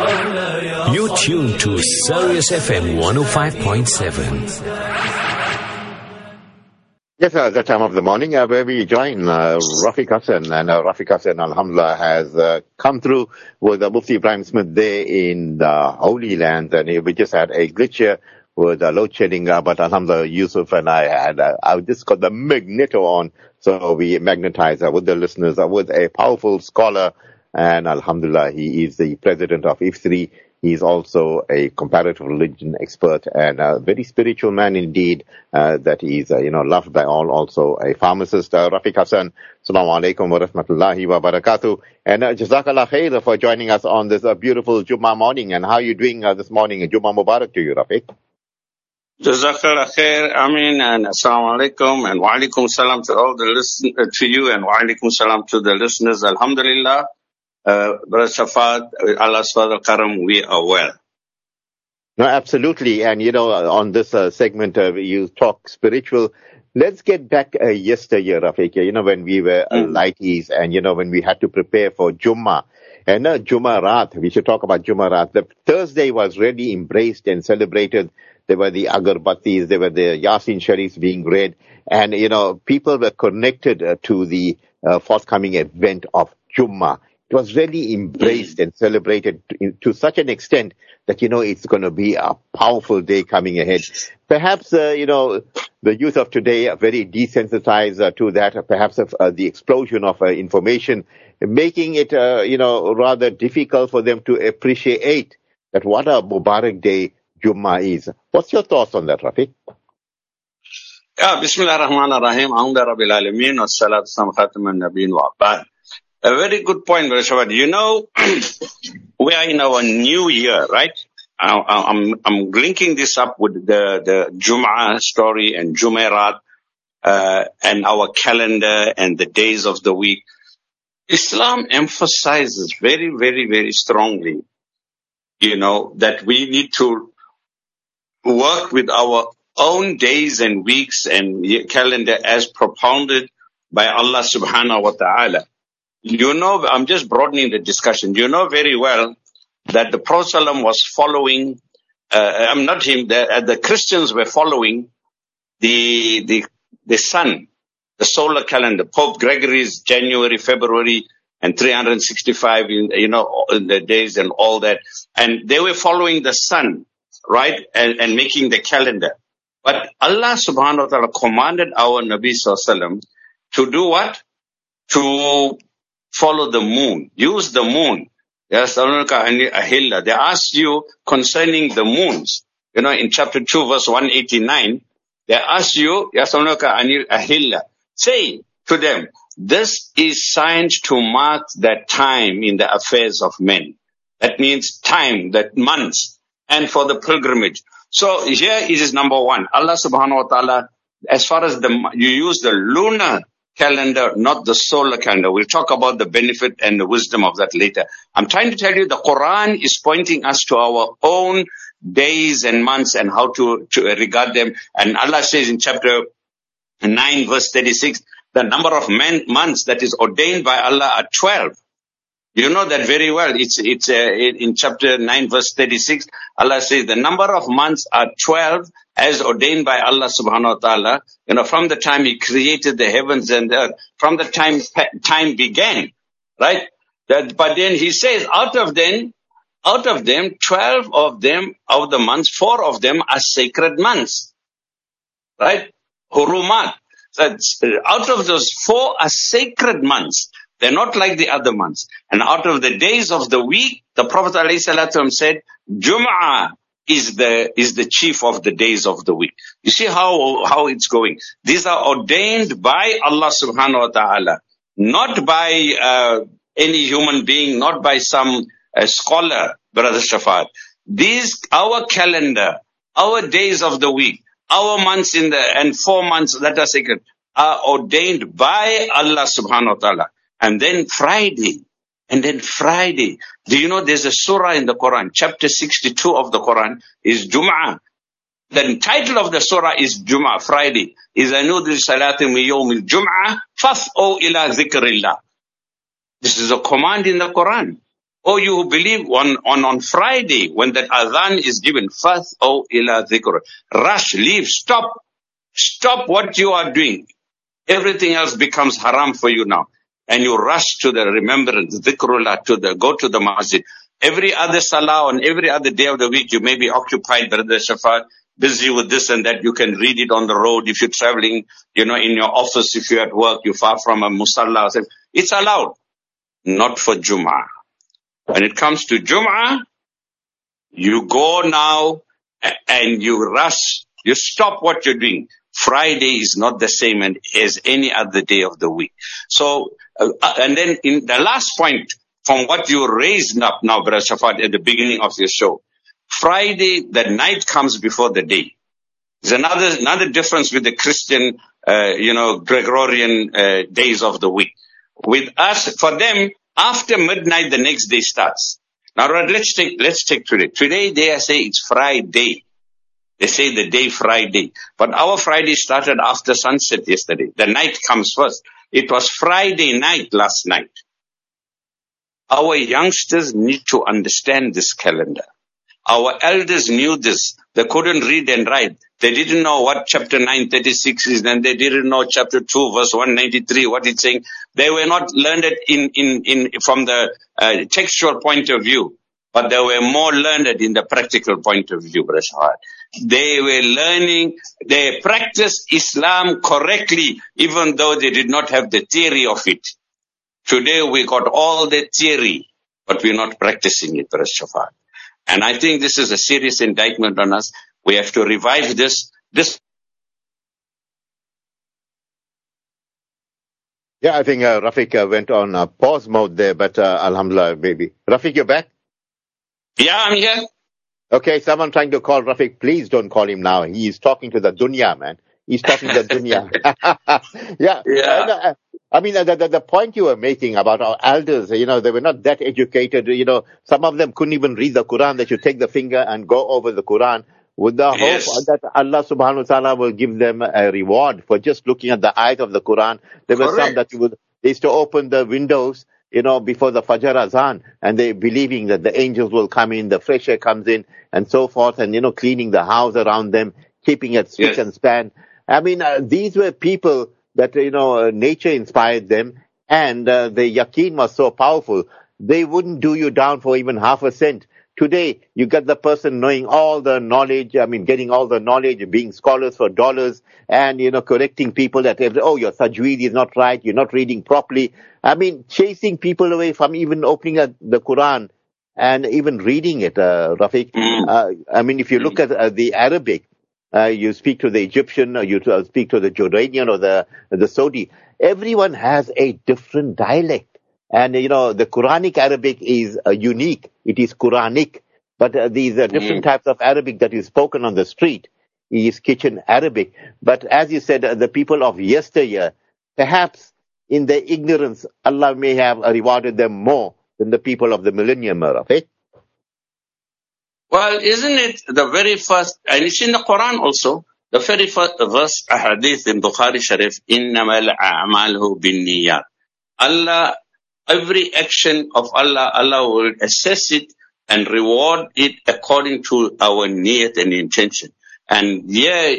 You tune to Sirius FM 105.7. Yes, at the time of the morning where we join Rafeek Hassen, and Rafeek Hassen, alhamdulillah, has come through with Mufti Brian Smith Day in the Holy Land, and we just had a glitch here with load shedding, but alhamdulillah, Yusuf and I had, I just got the magneto on, so we magnetize with the listeners with a powerful scholar, and alhamdulillah, he is the president of IF3. He is also a comparative religion expert and a very spiritual man indeed, that he is, loved by all, also a pharmacist. Rafeek Hassen, Assalamu alaikum wa rahmatullahi wa barakatuh. And Jazakallah khair for joining us on this beautiful Jummah morning. And how are you doing this morning? Jummah Mubarak to you, Rafeek. Jazakallah khair, Amin, and Assalamu alaikum, and wa alaikum salam to all the to you, and wa alaikum salam to the listeners. Alhamdulillah, Brother Shafaat, Allah's Fadl Karam, we are well. No, absolutely, and on this segment, you talk spiritual. Let's get back yesteryear, Rafeek, when we were lighties, and when we had to prepare for Jummah. And Jummarat, we should talk about Jummarat. The Thursday was really embraced and celebrated. There were the agarbattis, there were the Yasin Sharifs being read. And, people were connected to the forthcoming event of Jummah. It was really embraced and celebrated to such an extent that, it's going to be a powerful day coming ahead. Perhaps, the youth of today are very desensitized to that, perhaps the explosion of information, making it, rather difficult for them to appreciate that what a Mubarak day Jummah is. What's your thoughts on that, Rafeek? Yeah, Bismillah ar-Rahman ar-Rahim, Alhamdulillah Rabbil Alameen, wa salatu salam khatam an-nabiyyin wa abad. A very good point, Brother Shafaat. We are in our new year, right? I'm linking this up with the Jummah story and Jummarat, and our calendar and the days of the week. Islam emphasizes very, very, very strongly, that we need to work with our own days and weeks and calendar as propounded by Allah subhanahu wa ta'ala. I'm just broadening the discussion. You know very well that the Prophet ﷺ was following, the Christians were following the sun, the solar calendar, Pope Gregory's January, February, and 365, in the days and all that. And they were following the sun, right? And making the calendar. But Allah subhanahu wa ta'ala commanded our Nabi sallallahu alaihi wasallam to do what? To follow the moon. Use the moon. They asked you concerning the moons. In chapter 2, verse 189, they asked you, say to them, this is science to mark that time in the affairs of men. That means time, that months, and for the pilgrimage. So here it is number one. Allah subhanahu wa ta'ala, as far as you use the lunar calendar, not the solar calendar. We'll talk about the benefit and the wisdom of that later. I'm trying to tell you the Quran is pointing us to our own days and months and how to regard them. And Allah says in chapter 9, verse 36, the number of months that is ordained by Allah are 12. You know that very well. It's in chapter 9, verse 36, Allah says the number of months are 12 as ordained by Allah subhanahu wa ta'ala, from the time He created the heavens and the earth, from the time time began, right? But then He says, out of them, 12 of them, of the months, 4 of them are sacred months, right? Hurumat. Out of those 4 are sacred months. They're not like the other months. And out of the days of the week, the Prophet ﷺ said, Jum'ah is the chief of the days of the week. You see how it's going. These are ordained by Allah subhanahu wa ta'ala, not by any human being, not by some scholar, Brother Shafaat. Our calendar, our days of the week, our months and 4 months that are sacred are ordained by Allah subhanahu wa ta'ala. And then Friday. Do you know there's a surah in the Quran? Chapter 62 of the Quran is Jum'ah. The title of the surah is Jum'ah, Friday. إِذَا نُودِرْ صَلَاةٍ مِيَوْمِ الْجُمْعَةِ فَاسْأُوا إِلَىٰ ذِكْرِ اللَّهِ. This is a command in the Quran. Or you who believe on Friday when that adhan is given, fath o ila dhikr, rush, leave, stop. Stop what you are doing. Everything else becomes haram for you now. And you rush to the remembrance, dhikrullah, go to the masjid. Every other salah on every other day of the week, you may be occupied, Brother Shafaat, busy with this and that. You can read it on the road if you're traveling, in your office, if you're at work, you're far from a musalla. It's allowed. Not for Jum'ah. When it comes to Jum'ah, you go now and you rush. You stop what you're doing. Friday is not the same as any other day of the week. So, and then in the last point from what you raised up now, Brother Shafaat, at the beginning of your show, Friday, the night comes before the day. There's another difference with the Christian, Gregorian days of the week. With us, for them, after midnight, the next day starts. Now, let's take today. Today, they say it's Friday. They say the day Friday. But our Friday started after sunset yesterday. The night comes first. It was Friday night last night. Our youngsters need to understand this calendar. Our elders knew this. They couldn't read and write. They didn't know what chapter 936 is, and they didn't know chapter 2, verse 193, what it's saying. They were not learned from the textual point of view. But they were more learned in the practical point of view, Brother Shafaat. They were learning, they practiced Islam correctly, even though they did not have the theory of it. Today we got all the theory, but we're not practicing it, Brother Shafaat. And I think this is a serious indictment on us. We have to revive this. Yeah, I think Rafeek went on pause mode there, but alhamdulillah, baby. Rafeek, you're back? Yeah, I'm here. Okay, someone trying to call Rafeek. Please don't call him now. He is talking to the dunya, man. He's talking to the dunya. Yeah. I mean, the point you were making about our elders, they were not that educated. Some of them couldn't even read the Quran, that you take the finger and go over the Quran with the hope that Allah subhanahu wa ta'ala will give them a reward for just looking at the ayat of the Quran. There were some that they used to open the windows before the Fajr Azan, and they believing that the angels will come in, the fresh air comes in, and so forth, and, cleaning the house around them, keeping it spick and span. I mean, these were people that, nature inspired them, and the yaqeen was so powerful, they wouldn't do you down for even half a cent. Today, you got the person knowing all the knowledge, getting all the knowledge, being scholars for dollars, and, correcting people that, your tajweed is not right, you're not reading properly. Chasing people away from even opening up the Quran and even reading it, Rafeek. If you look at the Arabic, you speak to the Egyptian, or you speak to the Jordanian or the Saudi, everyone has a different dialect. And, the Quranic Arabic is unique. It is Quranic. But these different types of Arabic that is spoken on the street is kitchen Arabic. But as you said, the people of yesteryear, perhaps in their ignorance, Allah may have rewarded them more than the people of the millennium era. Eh? Well, isn't it the very first, and it's in the Quran also, the very first verse, hadith in Bukhari Sharif, إِنَّمَا الْأَعْمَالُهُ بِالنِّيَّةِ Allah, every action of Allah, Allah will assess it and reward it according to our niyat and intention. And yeah,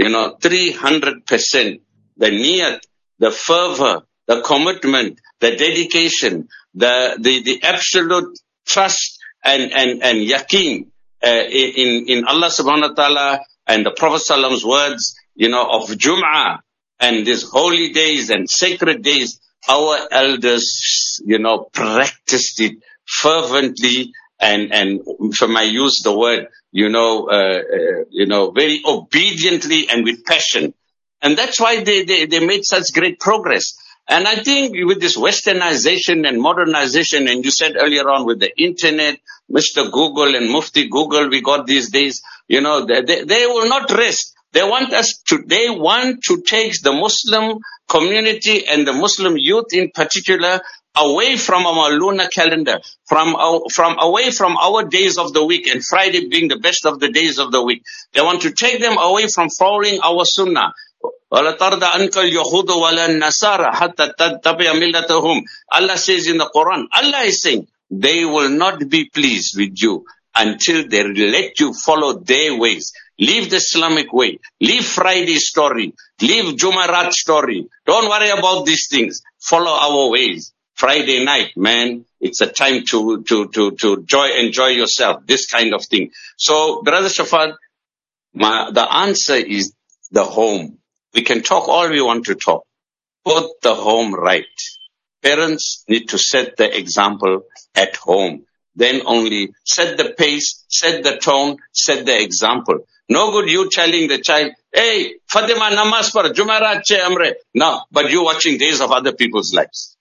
300%, the niyat, the fervor, the commitment, the dedication, the absolute trust and yaqeen in Allah subhanahu wa ta'ala and the Prophet Sallallahu Alaihi Wasallam's words, of Jum'ah and these holy days and sacred days. Our elders, practiced it fervently and if I may use the word, very obediently and with passion. And that's why they made such great progress. And I think with this westernization and modernization, and you said earlier on with the internet, Mr. Google and Mufti Google we got these days, they will not rest. They want to take the Muslim community and the Muslim youth in particular away from our lunar calendar, away from our days of the week, and Friday being the best of the days of the week. They want to take them away from following our sunnah. Allah says in the Quran, Allah is saying, They will not be pleased with you until they let you follow their ways. Leave the Islamic way. Leave Friday story. Leave Jumarat story. Don't worry about these things. Follow our ways. Friday night, man, it's a time to enjoy yourself, this kind of thing. So, Brother Shafaat, the answer is the home. We can talk all we want to talk. Put the home right. Parents need to set the example at home. Then only set the pace, set the tone, set the example. No good you telling the child, hey, Fatima, namaz par Jumarat che amre. No, but you watching days of other people's lives.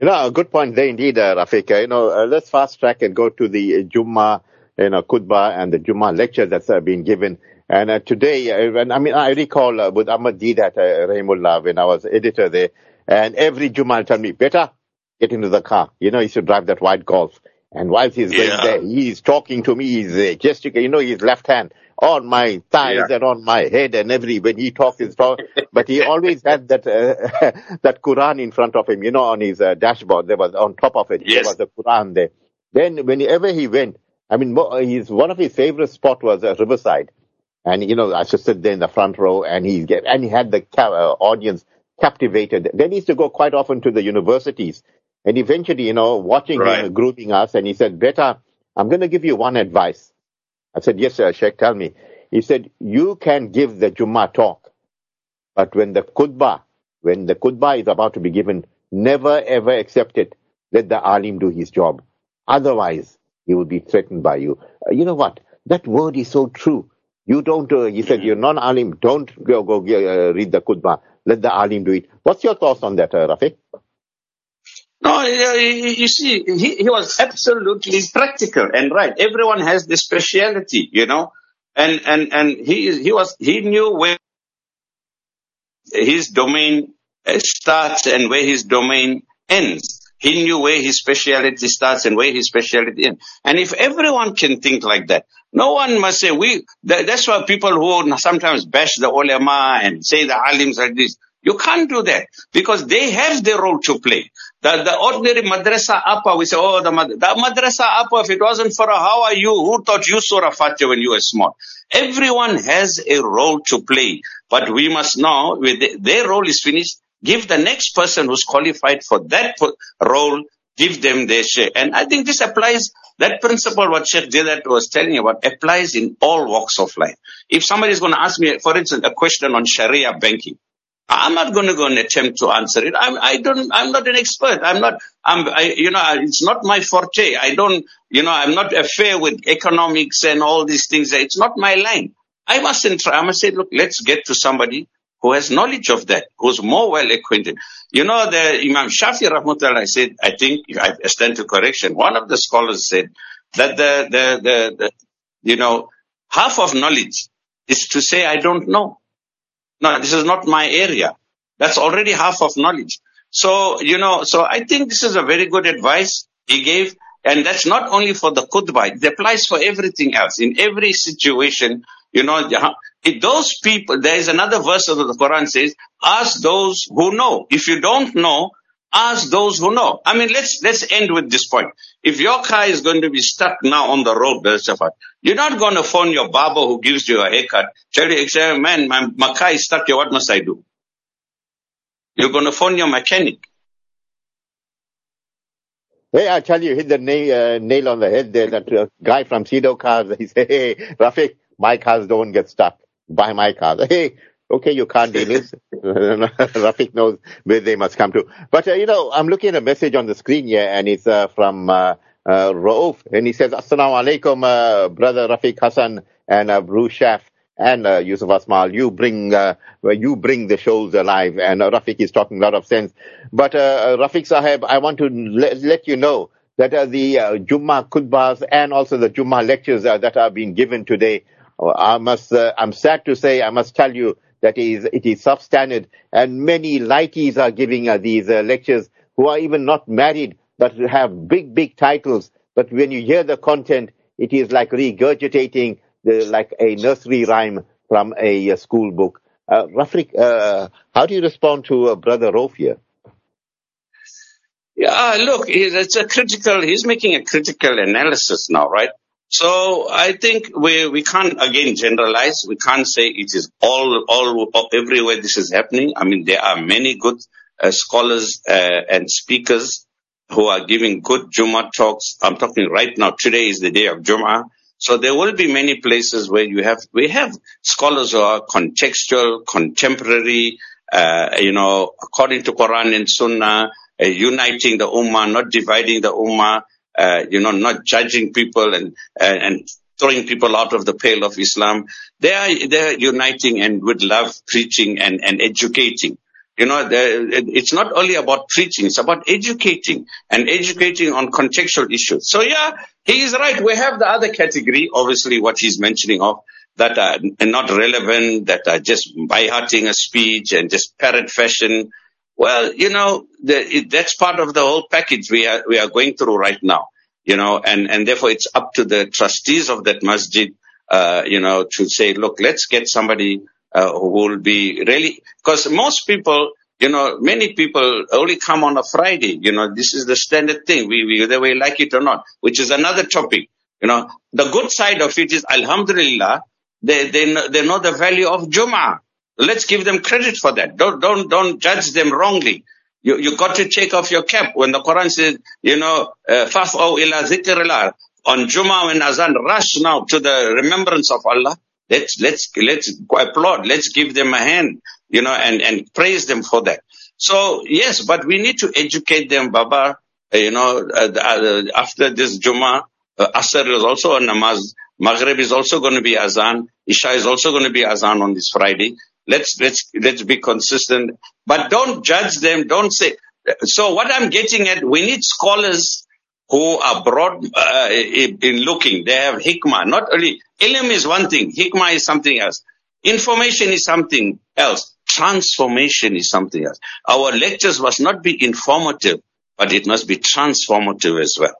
You know, a good point there indeed, Rafeek. You know, let's fast track and go to the Jummah, you know, khutbah and the Jummah lecture that's been given. And today, I recall with Ahmed Deedat, Rahimullah, when I was editor there, and every Jummah he'll tell me, beta, get into the car. You know, he should drive that white Golf. And whilst he's going there, he's talking to me, he's gesticulating, you know, his left hand on my thighs and on my head and when he talks, he's talking. But he always had that, that Quran in front of him, you know, on his dashboard. There was, on top of it, there was the Quran there. Then whenever he went, one of his favorite spots was Riverside. And, you know, I just sit there in the front row and he had the audience captivated. Then he used to go quite often to the universities. And eventually, you know, watching him grooming us, and he said, beta, I'm going to give you one advice. I said, yes, sir, Sheikh, tell me. He said, you can give the Jummah talk, but when the khutbah is about to be given, never ever accept it. Let the alim do his job. Otherwise, he will be threatened by you. You know what? That word is so true. You don't, he said, you're non-alim, don't go read the khutbah. Let the alim do it. What's your thoughts on that, Rafeek? No, you see, he was absolutely practical and right. Everyone has this speciality, you know, and he knew where his domain starts and where his domain ends. He knew where his speciality starts and where his speciality ends. And if everyone can think like that, no one must say that's why people who sometimes bash the ulama and say the alims like this. You can't do that because they have their role to play. The ordinary madrasa apa, we say, the madrasa apa, if it wasn't for how are you, who taught you Surah Fatiha when you were small? Everyone has a role to play, but we must now, their role is finished, give the next person who's qualified for that role, give them their share. And I think this applies, that principle what Sheikh Deedat was telling you about applies in all walks of life. If somebody is going to ask me, for instance, a question on Sharia banking, I'm not going to go and attempt to answer it. I'm not an expert. It's not my forte. I'm not affair with economics and all these things. It's not my line. I mustn't try. I must say, look, let's get to somebody who has knowledge of that, who's more well acquainted. You know, the Imam Shafi Rahmatullah said, I think I stand to correction. One of the scholars said that half of knowledge is to say, I don't know. No, this is not my area. That's already half of knowledge. So I think this is a very good advice he gave. And that's not only for the khutbah. It applies for everything else. In every situation, you know, those people, there is another verse of the Quran says, ask those who know. If you don't know, ask those who know. I mean, let's end with this point. If your car is going to be stuck now on the road, you're not going to phone your barber who gives you a haircut. Tell you, man, my car is stuck here. What must I do? You're going to phone your mechanic. Hey, I tell you, hit the nail on the head there. That guy from Cedo Cars, he said, hey, Rafeek, my cars don't get stuck. Buy my cars. Hey. Okay, you can't do this. Rafeek knows where they must come to. But, I'm looking at a message on the screen here, and it's from Rauf, and he says, Assalamu alaikum, Brother Rafeek Hassen and Bruce Schaff and Yusuf Asmal. You bring the shows alive, and Rafeek is talking a lot of sense. But, Rafeek Sahib, I want to let you know that the Jummah khutbahs and also the Jummah lectures that are being given today, I'm sad to say, I must tell you, that is, it is substandard, and many lighties are giving these lectures who are even not married, but have big, big titles. But when you hear the content, it is like regurgitating like a nursery rhyme from a school book. Rafeek, how do you respond to Brother Rauf here? Look, he's making a critical analysis now, right? So I think we can't again generalize. We can't say it is all everywhere this is happening. I mean, there are many good scholars and speakers who are giving good Jummah talks. I'm talking right now. Today is the day of Jummah. So there will be many places where we have scholars who are contextual, contemporary, according to Quran and Sunnah, uniting the Ummah, not dividing the Ummah, not judging people and throwing people out of the pale of Islam. They're uniting and with love, preaching and educating. It's not only about preaching, it's about educating on contextual issues. So he is right. We have the other category, obviously what he's mentioning of, that are not relevant, that are just by-hearting a speech and just parrot fashion. Well, that's part of the whole package we are going through right now, and therefore it's up to the trustees of that masjid, to say, look, let's get somebody who will be really, because most people, many people only come on a Friday. This is the standard thing, whether we like it or not, which is another topic. The good side of it is, alhamdulillah, they know the value of Jummah. Let's give them credit for that. Don't judge them wrongly. You got to take off your cap when the Quran says, faf'au ila dhikrillah. On Jummah and Azan, rush now to the remembrance of Allah. Let's applaud. Let's give them a hand, and praise them for that. So yes, but we need to educate them, Baba. After this Jummah, Asr is also a namaz. Maghrib is also going to be Azan. Isha is also going to be Azan on this Friday. Let's be consistent, but don't judge them. Don't say. So what I'm getting at, we need scholars who are broad in looking. They have hikmah. Not only ilm is one thing. Hikmah is something else. Information is something else. Transformation is something else. Our lectures must not be informative, but it must be transformative as well.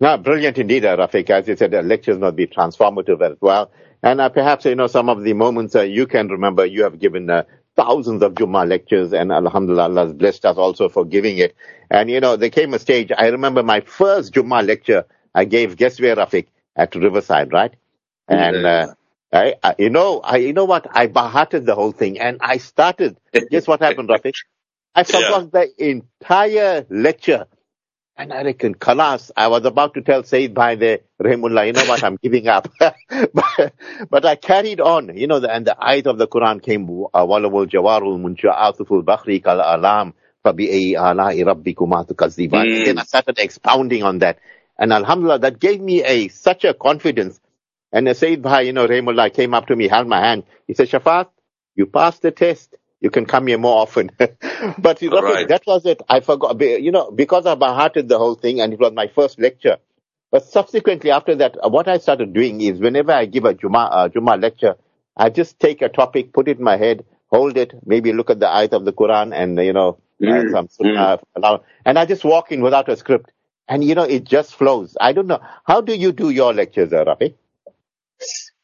No, brilliant indeed, Rafeek. As you said, lectures must be transformative as well. And perhaps, some of the moments you can remember, you have given thousands of Jummah lectures, and alhamdulillah, Allah has blessed us also for giving it. And, there came a stage, I remember my first Jummah lecture I gave, guess where, Rafeek? At Riverside, right? And, I bahated the whole thing, and I started. Guess what happened, Rafeek? I forgot the entire lecture. And I reckon, khalas, I was about to tell Sayyid Bhai there, Rahimullah, I'm giving up. but I carried on, and the ayat of the Quran came, Walawul Jawarul Munsha'atul Bakhri Kal Alam Fabi'i Ala'i Rabbikuma Tukazziban. Then I started expounding on that. And alhamdulillah, that gave me such a confidence. And Sayyid Bhai, Rahimullah, came up to me, held my hand. He said, Shafaat, you passed the test. You can come here more often. But that was it. I forgot, because I bahated the whole thing and it was my first lecture. But subsequently after that, what I started doing is whenever I give a Jummah lecture, I just take a topic, put it in my head, hold it, maybe look at the ayat of the Quran and, some sunnah. And I just walk in without a script. And, it just flows. I don't know. How do you do your lectures, Rafi?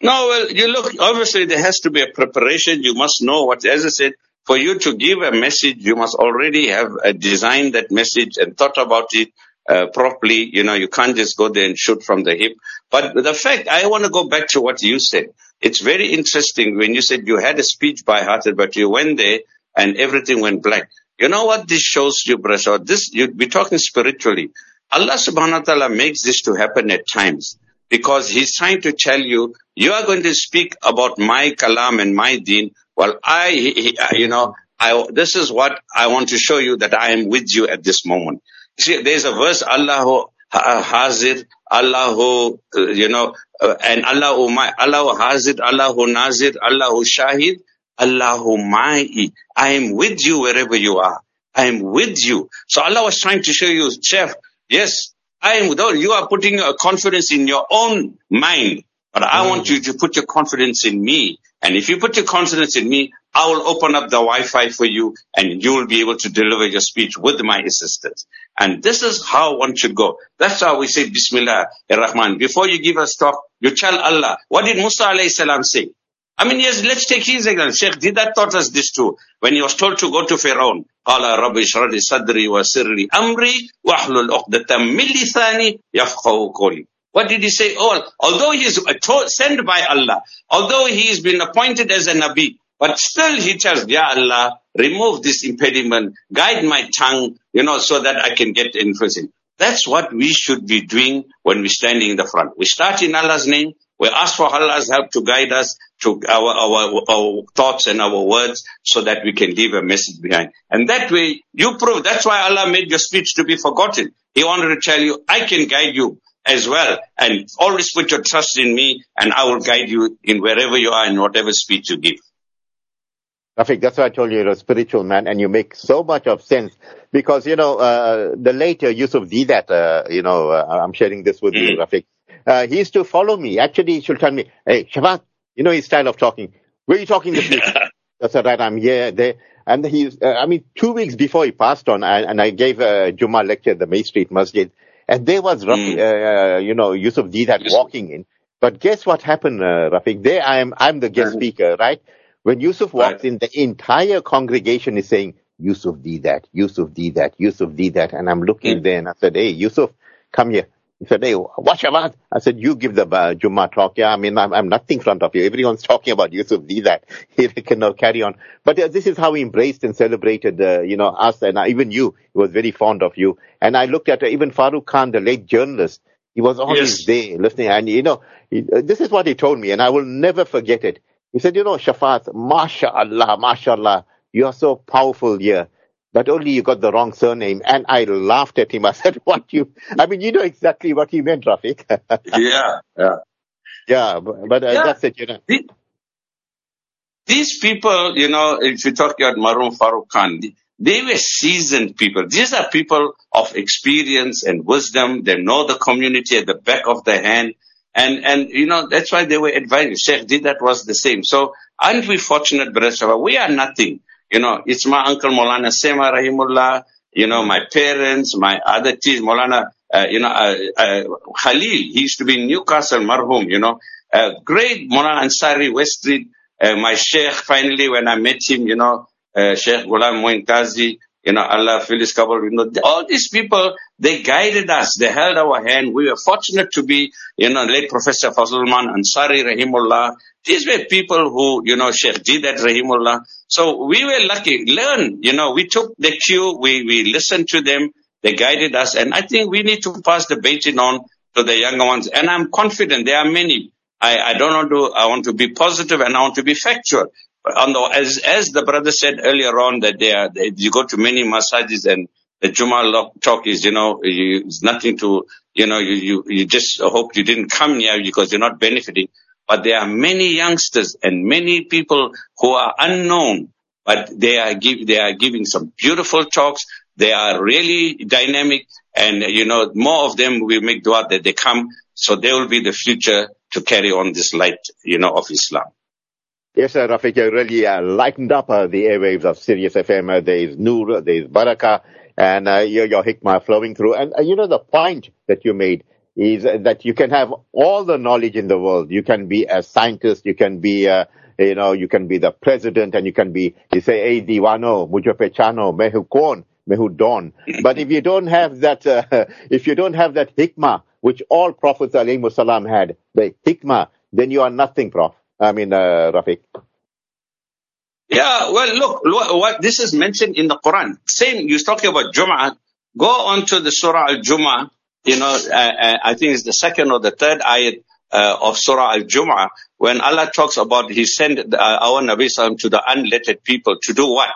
No, well, you look, obviously there has to be a preparation. You must know what, as I said, for you to give a message, you must already have designed that message and thought about it properly. You can't just go there and shoot from the hip. But the fact, I want to go back to what you said. It's very interesting when you said you had a speech by heart, but you went there and everything went blank. You know what this shows you, Brashad? This, you'd be talking spiritually. Allah subhanahu wa ta'ala makes this to happen at times. Because he's trying to tell you, you are going to speak about my kalam and my deen. Well, this is what I want to show you, that I am with you at this moment. See, there's a verse, Allahu hazir, Allahu, and Allahu ma'i, Allahu hazir, Allahu nazir, Allahu shahid, Allahu ma'i. I am with you wherever you are. I am with you. So Allah was trying to show you, Chef, yes, you are putting a confidence in your own mind, but I want you to put your confidence in me. And if you put your confidence in me, I will open up the Wi-Fi for you and you will be able to deliver your speech with my assistance. And this is how one should go. That's how we say Bismillah ar-Rahman. Before you give us talk, you tell Allah. What did Musa alayhi salam say? I mean, yes, let's take his example. Shaykh Deedat taught us this too. When he was told to go to Pharaoh, قال رب اشرح لي صدري ويسر لي امري واحلل عقدة من لساني يفقهوا قولي. What did he say? Oh, although he is sent by Allah, although he has been appointed as a Nabi, but still he tells, Ya Allah, remove this impediment, guide my tongue, so that I can get influencing. That's what we should be doing when we're standing in the front. We start in Allah's name. We ask for Allah's help to guide us to our thoughts and our words so that we can leave a message behind. And that way, you prove. That's why Allah made your speech to be forgotten. He wanted to tell you, I can guide you as well. And always put your trust in me, and I will guide you in wherever you are and whatever speech you give. Rafeek, that's why I told you you're a spiritual man, and you make so much of sense. Because, the later Yusuf Deedat, I'm sharing this with you, Rafeek. He used to follow me. Actually, he should tell me, hey, Shafaat, his style of talking. Where are you talking this week? That's right, I'm here, there. And he, 2 weeks before he passed on, I gave a Jummah lecture at the May Street Masjid. And there was, Yusuf Deedat walking in. But guess what happened, Rafeek? There I'm the guest speaker, right? When Yusuf walks in, the entire congregation is saying, Yusuf Deedat, Yusuf Deedat, Yusuf Deedat. And I'm looking there and I said, hey, Yusuf, come here. He said, hey, what Shafaat? I said, you give the Jummah talk. Yeah, I'm nothing in front of you. Everyone's talking about Yusuf Deedat. He cannot carry on. But this is how he embraced and celebrated, us. And even you, he was very fond of you. And I looked at even Farooq Khan, the late journalist. He was always there listening. And, this is what he told me. And I will never forget it. He said, Shafaat, mashallah, mashallah, you are so powerful here. But only you got the wrong surname. And I laughed at him. I said, exactly what he meant, Rafeek. Yeah. But that's it, These people, if you talk about Marhum Farooq Khan, they were seasoned people. These are people of experience and wisdom. They know the community at the back of their hand. And that's why they were advising. Sheikh Deedat was the same. So, aren't we fortunate, Brashava? We are nothing. It's my uncle Molana Seema Rahimullah, my parents, my other teachers, Molana, Khalil, he used to be in Newcastle, Marhum, great Molana Ansari, West Street, my Sheikh, finally, when I met him, Sheikh Ghulam Moin Qazi, Allah, Phyllis Kabul, all these people, they guided us, they held our hand. We were fortunate to be, late Professor Fazulman Ansari, Rahimullah. These were people who, Sheikh Deedat, Rahimullah. So we were lucky. Learn, we took the cue, we listened to them, they guided us. And I think we need to pass the baton on to the younger ones. And I'm confident there are many. I want to be positive and I want to be factual. As the brother said earlier on, that you go to many massages and the Jummah talk is, it's nothing to, you just hope you didn't come here because you're not benefiting. But there are many youngsters and many people who are unknown, but they are giving some beautiful talks. They are really dynamic, and, more of them will make dua that they come. So they will be the future to carry on this light, of Islam. Yes, sir, Rafeek, you really lightened up the airwaves of Sirius FM. There is Noor, there is Barakah, and your hikmah flowing through. And the point that you made is that you can have all the knowledge in the world. You can be a scientist, you can be, you can be the president, and you can be, you say, hey, Diwano, Mujhe Pehchano, Mehu Kon, Mehu Don. But if you don't have that, hikmah, which all prophets, alayhi wasalam, had, the hikmah, then you are nothing, Prof. Rafeek. Yeah, well, look, what this is mentioned in the Quran. Same, you're talking about Jummah. Go on to the Surah Al-Jummah. I think it's the second or the third ayat of Surah Al-Jummah, when Allah talks about He sent our Nabi Sallam to the unlettered people to do what?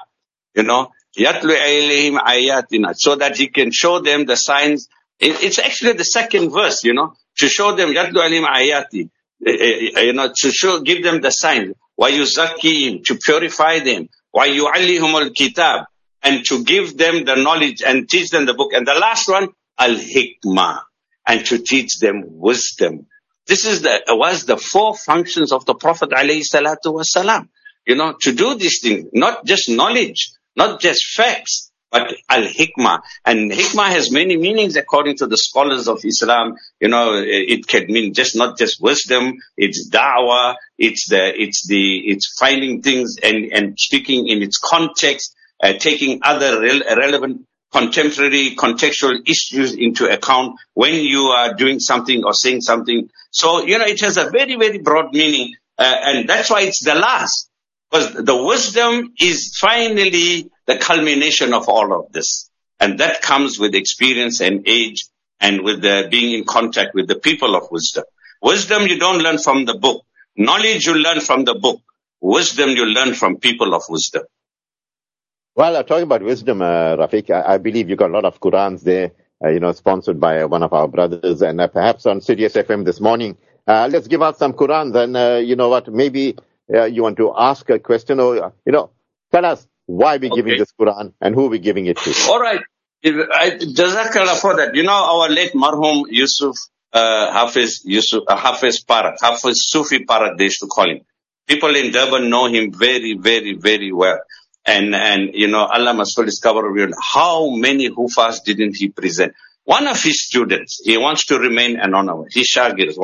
Yatlu ilayhim ayatina, so that He can show them the signs. It's actually the second verse, to show them Yatlu ilayhim ayati. To show, give them the sign. Why you zakihim, to purify them. Why you allihum al kitab, and to give them the knowledge and teach them the book. And the last one, al hikmah, and to teach them wisdom. This is was the four functions of the Prophet ﷺ. To do these things, not just knowledge, not just facts, but al-hikmah. And hikmah has many meanings according to the scholars of Islam. It can mean not just wisdom, it's da'wah, it's finding things and speaking in its context. taking other relevant contemporary contextual issues into account when you are doing something or saying something. So, you know, it has a very, very broad meaning. And that's why it's the last. Because the wisdom is finally the culmination of all of this. And that comes with experience and age and with being in contact with the people of wisdom. Wisdom you don't learn from the book. Knowledge you learn from the book. Wisdom you learn from people of wisdom. Well, talking about wisdom, Rafeek, I believe you got a lot of Qurans there, you know, sponsored by one of our brothers. And perhaps on Sirius FM this morning, let's give out some Qurans. And you know what, maybe you want to ask a question or, you know, tell us why we're giving this Quran and who we're giving it to. All right. Jazakallah for that. You know, our late marhum Hafiz Sufi Parag, they used to call him. People in Durban know him very, very, very well. And you know, Allah must fill his cover of how many Hufas didn't he present? One of his students, he wants to remain anonymous, his Shagirs,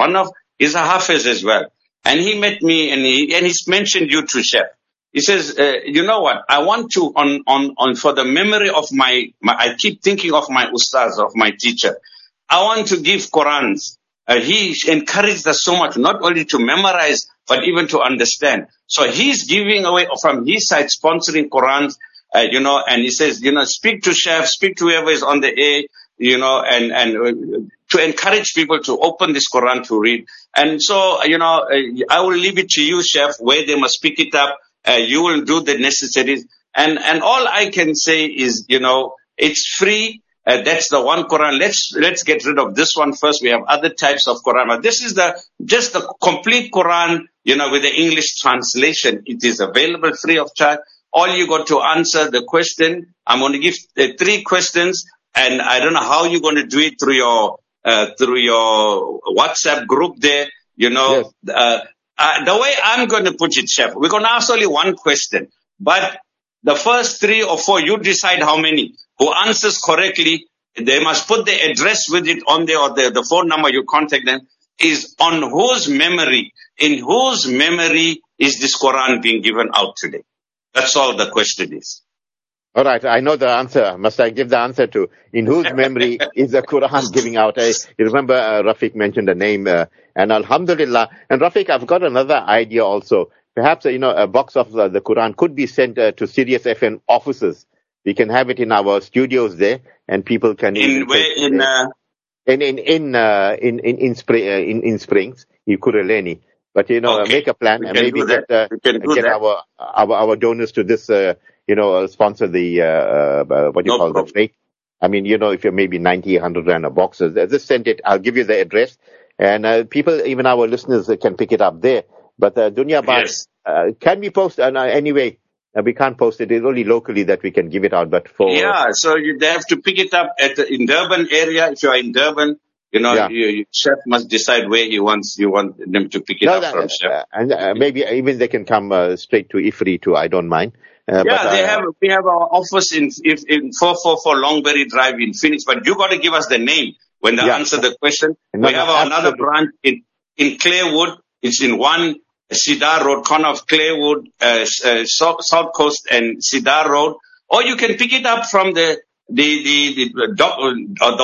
is a Hafiz as well. And he met me and he's mentioned you to Chef. He says, you know what? I want to, on for the memory of my I keep thinking of my Ustaz, of my teacher. I want to give Qurans. He encouraged us so much, not only to memorize, but even to understand. So he's giving away from his side, sponsoring Qurans, you know, and he says, you know, speak to Chef, speak to whoever is on the air, you know, and to encourage people to open this Quran to read. And so, you know, I will leave it to you, Chef, where they must pick it up. You will do the necessaries. And all I can say is, you know, it's free. That's the one Quran. Let's get rid of this one first. We have other types of Quran. But this is just the complete Quran, you know, with the English translation. It is available free of charge. All you got to answer the question. I'm going to give 3 questions, and I don't know how you're going to do it through your WhatsApp group there. You know, yes. The way I'm going to put it, Chef, we're going to ask only one question, but the first 3 or 4, you decide how many. Who answers correctly, they must put the address with it on there, or the phone number you contact them, is on whose memory, in whose memory is this Quran being given out today? That's all the question is. All right, I know the answer. Must I give the answer to in whose memory is the Quran giving out? You remember Rafeek mentioned the name, and Alhamdulillah. And Rafeek, I've got another idea also. Perhaps, you know, a box of the Quran could be sent to Sirius FM offices. We can have it in our studios there, and people can in Springs, in Kureleni. But you know, make a plan and maybe get our donors to this. You know, sponsor the the freight. I mean, you know, if you're maybe 90, 100 rand a box, just send it. I'll give you the address, and people, even our listeners, can pick it up there. But Dunya Bhai, yes. Can we post anyway? We can't post it. It's only locally that we can give it out. But so they have to pick it up in Durban area. If you are in Durban, you know, Chef must decide where you want them to pick it up from. Chef, and maybe even they can come straight to IF3 too. I don't mind. We have our office in 444 Longberry Drive in Phoenix. But you got to give us the name when they answer the question. We have another branch in Clarewood. It's in 1 Cedar Road, corner of Clarewood, South Coast and Cedar Road. Or you can pick it up from the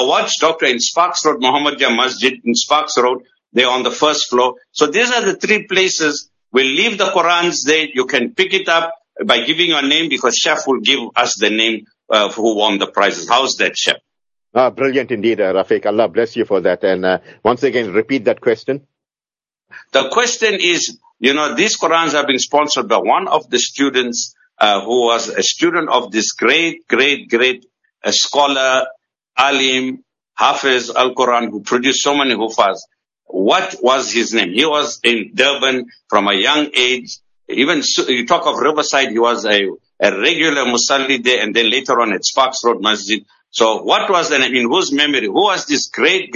Watch Doctor in Sparks Road, Muhammadiyah Masjid in Sparks Road. They're on the first floor. So these are the 3 places. We'll leave the Qurans there. You can pick it up by giving your name, because Chef will give us the name of who won the prizes. How's that, Chef? Brilliant indeed, Rafeek. Allah bless you for that. And once again, repeat that question. The question is, you know, these Qurans have been sponsored by one of the students who was a student of this great scholar, alim, Hafiz al-Quran, who produced so many Hufas. What was his name? He was in Durban from a young age. Even you talk of Riverside, he was a regular Musalli there, and then later on at Sparks Road Masjid. So what was the name? In whose memory? Who was this great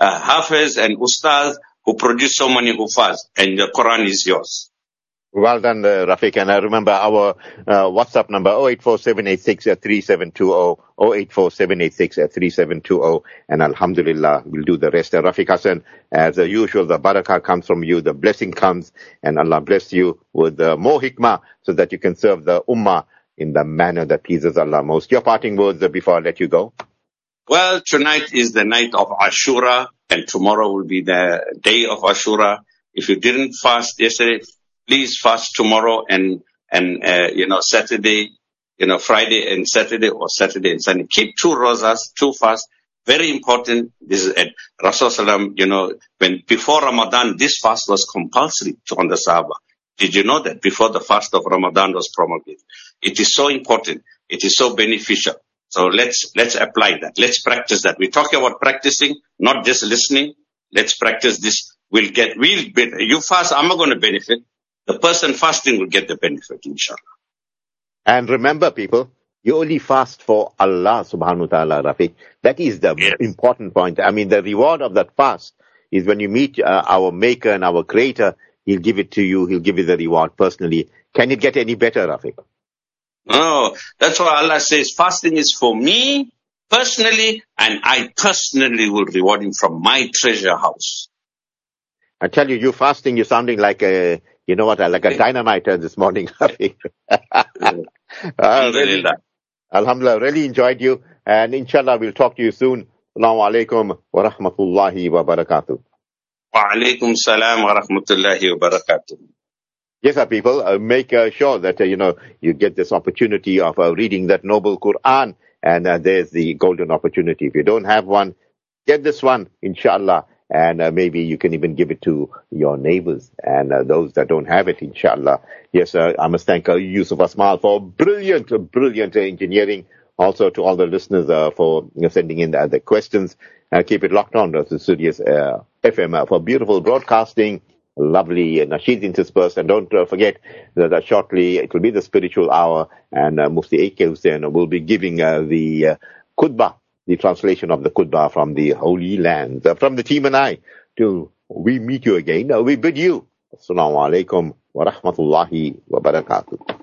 Hafiz and Ustaz who produced so many Hufaz? And the Quran is yours. Well done, Rafeek. And I remember our WhatsApp number, 0847863720, 0847863720. And Alhamdulillah, we'll do the rest. Rafeek Hassen, as usual, the barakah comes from you, the blessing comes, and Allah bless you with more hikmah so that you can serve the ummah in the manner that pleases Allah most. Your parting words before I let you go. Well, tonight is the night of Ashura, and tomorrow will be the day of Ashura. If you didn't fast yesterday, please fast tomorrow and Saturday, Friday and Saturday, or Saturday and Sunday. Keep two rozas, two fasts. Very important. This is at Rasulullah, before Ramadan, this fast was compulsory on the Sahaba. Did you know that before the fast of Ramadan was promulgated? It is so important. It is so beneficial. So let's apply that. Let's practice that. We're talking about practicing, not just listening. Let's practice this. You fast, I'm not going to benefit. The person fasting will get the benefit, inshallah. And remember, people, you only fast for Allah subhanahu wa ta'ala, Rafeek. That is the important point. I mean, the reward of that fast is when you meet our Maker and our Creator, He'll give it to you. He'll give you the reward personally. Can it get any better, Rafeek? No, that's why Allah says fasting is for me personally, and I personally will reward him from my treasure house. I tell you, fasting, you're sounding like a, like a dynamiter this morning, Rafeek. Alhamdulillah, really enjoyed you, and inshallah we'll talk to you soon. Assalamu alaikum wa rahmatullahi wa barakatuh. Wa alaikum salam wa rahmatullahi wa barakatuh. Yes, sir, people, make sure that, you get this opportunity of reading that noble Quran, and there's the golden opportunity. If you don't have one, get this one, inshallah, and maybe you can even give it to your neighbors and those that don't have it, inshallah. Yes, sir, I must thank Yusuf Asmal for brilliant engineering. Also to all the listeners for sending in the questions. Keep it locked on to Sirius FM for beautiful broadcasting. Lovely nasheeds interspersed, and don't forget that shortly it will be the spiritual hour, and Mufti A.K. Hussain will be giving the khutbah, the translation of the khutbah from the Holy Land. From the team and I, till we meet you again, we bid you Assalamu alaikum wa rahmatullahi wa barakatuh.